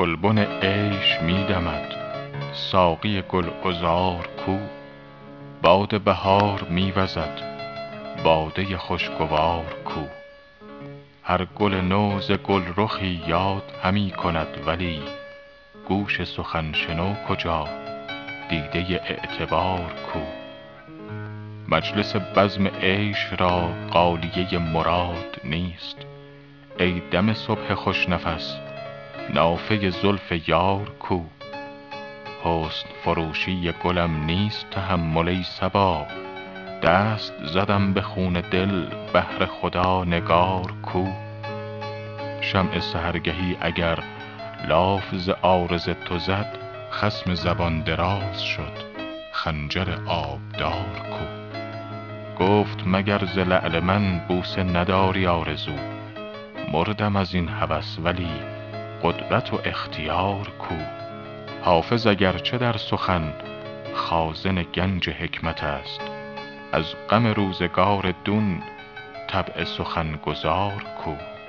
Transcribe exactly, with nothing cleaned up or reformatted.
گلبن عیش می دمد، ساقی گلعذار کو؟ باد بهار می وزد، باده خوشگوار کو؟ هر گل نو ز گل رخی یاد همی کند، ولی گوش سخن شنو کجا، دیده اعتبار کو؟ مجلس بزم عیش را قالیه مراد نیست، ای دم صبح خوش نفس نافه زلف یار کو؟ حسن فروشی گلم نیست تحمل صبا، دست زدم به خون دل بهر خدا نگار کو؟ شمع سحرگهی اگر لاف ز عارض تو زد، خصم زبان دراز شد خنجر آبدار کو؟ گفت مگر ز لعل من بوسه نداری آرزو، مردم از این هوس ولی قدرت و اختیار کو؟ حافظ اگرچه در سخن خازن گنج حکمت است، از غم روزگار دون طبع سخنگزار کو؟